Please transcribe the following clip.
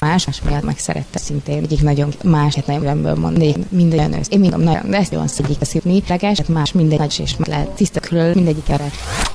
más miatt megszerette szintén. Egyik nagyon más, hát nagyon rendből mondani. Mindegy olyan ősz. Én mindom nagyon, de ezt jól szegyik a szívni. Leges, más mindegy nagy és meg lehet tiszta külön mindegyik erre.